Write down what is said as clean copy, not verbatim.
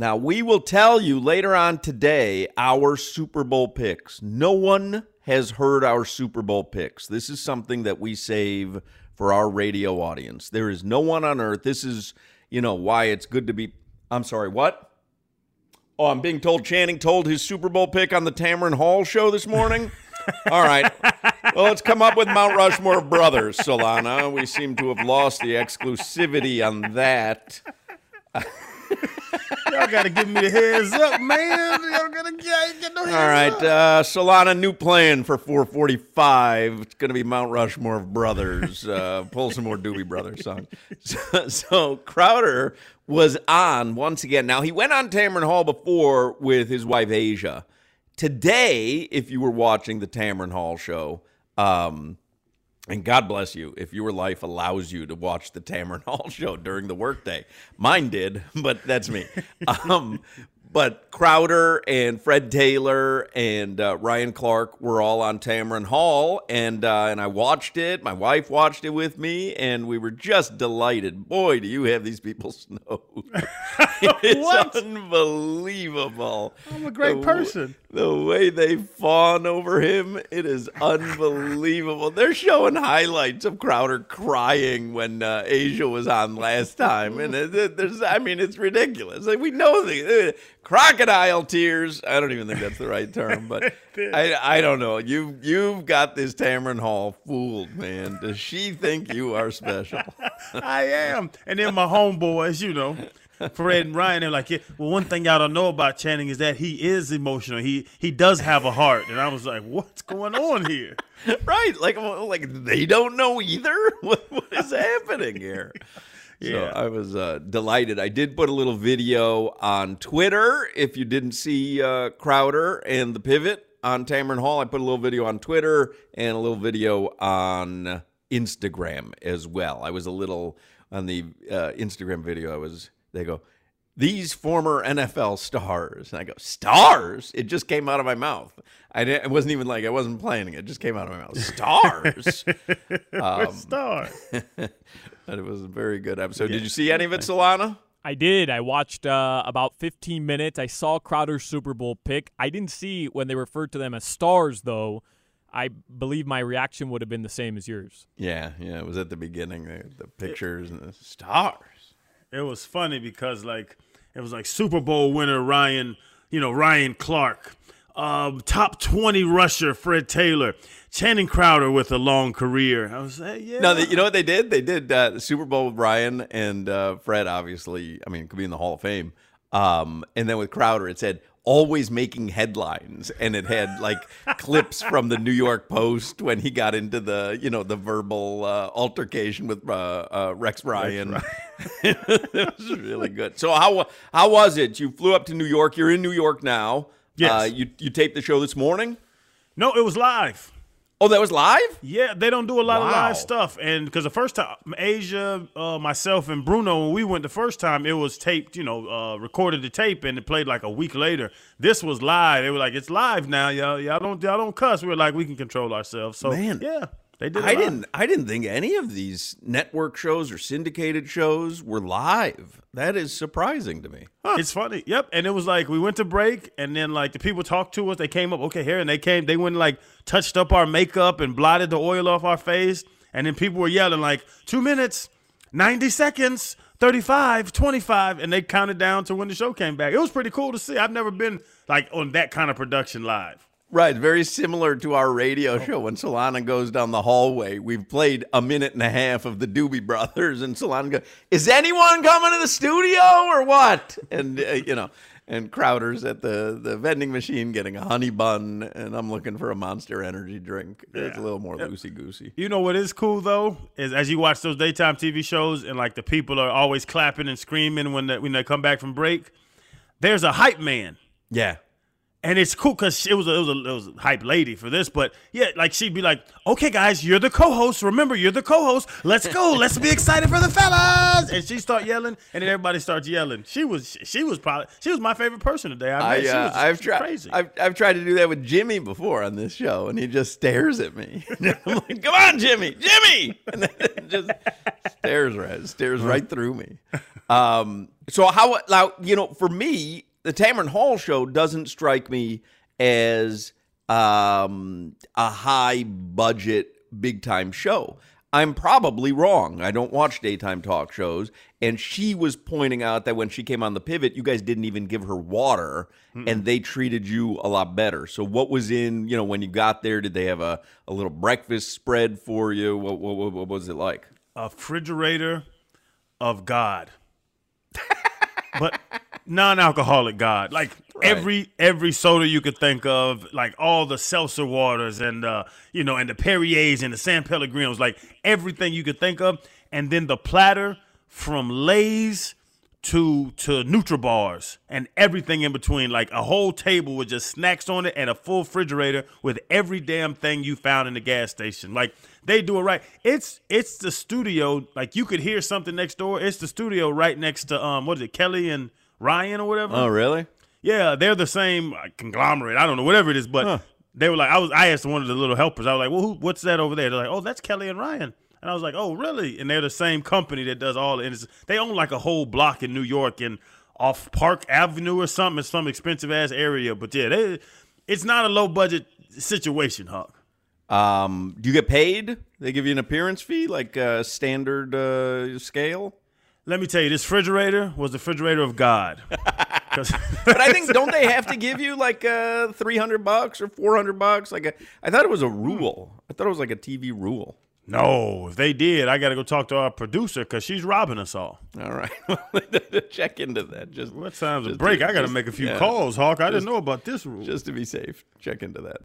Now, we will tell you later on today our Super Bowl picks. No one has heard our Super Bowl picks. This is something that we save for our radio audience. There is no one on earth. This is, you know, why it's good to be... I'm sorry, what? Oh, I'm being told Channing told his Super Bowl pick on the Tamron Hall show this morning? All right. Well, let's come up with Mount Rushmore Brothers, Solana. We seem to have lost the exclusivity on that. Y'all got to give me the heads up, man. Y'all got to get no heads up. All right. Solana, new plan for 445. It's going to be Mount Rushmore Brothers. Pull some more Doobie Brothers songs. So Crowder was on once again. Now, he went on Tamron Hall before with his wife, Asia. Today, if you were watching the Tamron Hall show, and God bless you if your life allows you to watch the Tamron Hall show during the workday. Mine did, but that's me. But Crowder and Fred Taylor and Ryan Clark were all on Tamron Hall, and I watched it. My wife watched it with me, and we were just delighted. Boy, do you have these people snowed. It's unbelievable. I'm a great person. The way they fawn over him, it is unbelievable. They're showing highlights of Crowder crying when Asia was on last time, and it's ridiculous. Like, we know the crocodile tears. I don't even think that's the right term, but I don't know. You've got this Tamron Hall fooled, man. Does she think you are special? I am. And then my homeboys, you know, Fred and Ryan, they're like, yeah, well, one thing y'all don't know about Channing is that he is emotional. He does have a heart. And I was like, what's going on here? Right. Like they don't know either. What is happening here? Yeah. So I was delighted. I did put a little video on Twitter. If you didn't see Crowder and The Pivot on Tamron Hall, I put a little video on Twitter and a little video on Instagram as well. I was a little on the Instagram video. They go, these former NFL stars. And I go, stars? It just came out of my mouth. It wasn't even like I wasn't planning it. It just came out of my mouth. Stars? We're stars. But it was a very good episode. Yeah. Did you see any of it, Solana? I did. I watched about 15 minutes. I saw Crowder's Super Bowl pick. I didn't see when they referred to them as stars, though. I believe my reaction would have been the same as yours. Yeah. It was at the beginning, the pictures and the stars. It was funny because, like, it was like Super Bowl winner Ryan Clark, top 20 rusher Fred Taylor, Channing Crowder with a long career. I was like, yeah. No, you know what they did? They did the Super Bowl with Ryan and Fred, obviously. I mean, could be in the Hall of Fame. And then with Crowder, it said, always making headlines, and it had like clips from the New York Post when he got into the verbal altercation with Rex Ryan. It was really good. So how was it? You flew up to New York. You're in New York now. Yes. You taped the show this morning? No, it was live. Oh, that was live? Yeah, they don't do a lot of live stuff. And because the first time, Asia, myself, and Bruno, when we went the first time, it was taped, recorded the tape, and it played like a week later. This was live. They were like, it's live now, y'all. Y'all don't cuss. We were like, we can control ourselves. So, man, yeah, they did. I didn't think any of these network shows or syndicated shows were live. That is surprising to me. Huh. It's funny. Yep. And it was like we went to break, and then like the people talked to us. They came up, okay, here, and they went like touched up our makeup and blotted the oil off our face. And then people were yelling like 2 minutes, 90 seconds, 35, 25. And they counted down to when the show came back. It was pretty cool to see. I've never been like on that kind of production live. Right, very similar to our radio show. When Solana goes down the hallway, we've played a minute and a half of the Doobie Brothers, and Solana goes, is anyone coming to the studio or what? And, and Crowder's at the vending machine getting a honey bun, and I'm looking for a Monster Energy drink. Yeah. It's a little more loosey-goosey. You know what is cool, though, is as you watch those daytime TV shows, and, like, the people are always clapping and screaming when they come back from break, there's a hype man. Yeah. And it's cool because it was a hype lady for this. But, yeah, like she'd be like, okay, guys, you're the co-host. Remember, you're the co-host. Let's go. Let's be excited for the fellas. And she start yelling, and then everybody starts yelling. She was my favorite person today. Crazy. I've tried to do that with Jimmy before on this show, and he just stares at me. I'm like, come on, Jimmy. And then just stares right through me. So how, like, you know, for me, the Tamron Hall show doesn't strike me as a high budget, big time show. I'm probably wrong. I don't watch daytime talk shows. And she was pointing out that when she came on The Pivot, you guys didn't even give her water, and they treated you a lot better. So what was in, you know, when you got there, did they have a little breakfast spread for you? What was it like? A refrigerator of God. But non-alcoholic God. Like right. every soda you could think of, like all the seltzer waters and you know, and the Perriers and the San Pellegrinos, like everything you could think of. And then the platter from Lay's to Nutribars and everything in between, like a whole table with just snacks on it and a full refrigerator with every damn thing you found in the gas station. Like they do it right. It's the studio. Like you could hear something next door. It's the studio right next to what is it, Kelly and Ryan or whatever. Oh, really? Yeah, they're the same conglomerate. I don't know, whatever it is, but they were like, I asked one of the little helpers. I was like, well, what's that over there? They're like, oh, that's Kelly and Ryan. And I was like, oh, really? And they're the same company that does all the industry. They own like a whole block in New York and off Park Avenue or something. It's some expensive-ass area. But, yeah, it's not a low-budget situation, Huck. Do you get paid? They give you an appearance fee, like a standard scale? Let me tell you, this refrigerator was the refrigerator of God. But I think, don't they have to give you like $300 or $400? Like I thought it was a rule. I thought it was like a TV rule. No, if they did, I got to go talk to our producer because she's robbing us all. All right. Check into that. Just what time's a break? I got to make a few calls, Hawk. I didn't know about this rule. Just to be safe, check into that.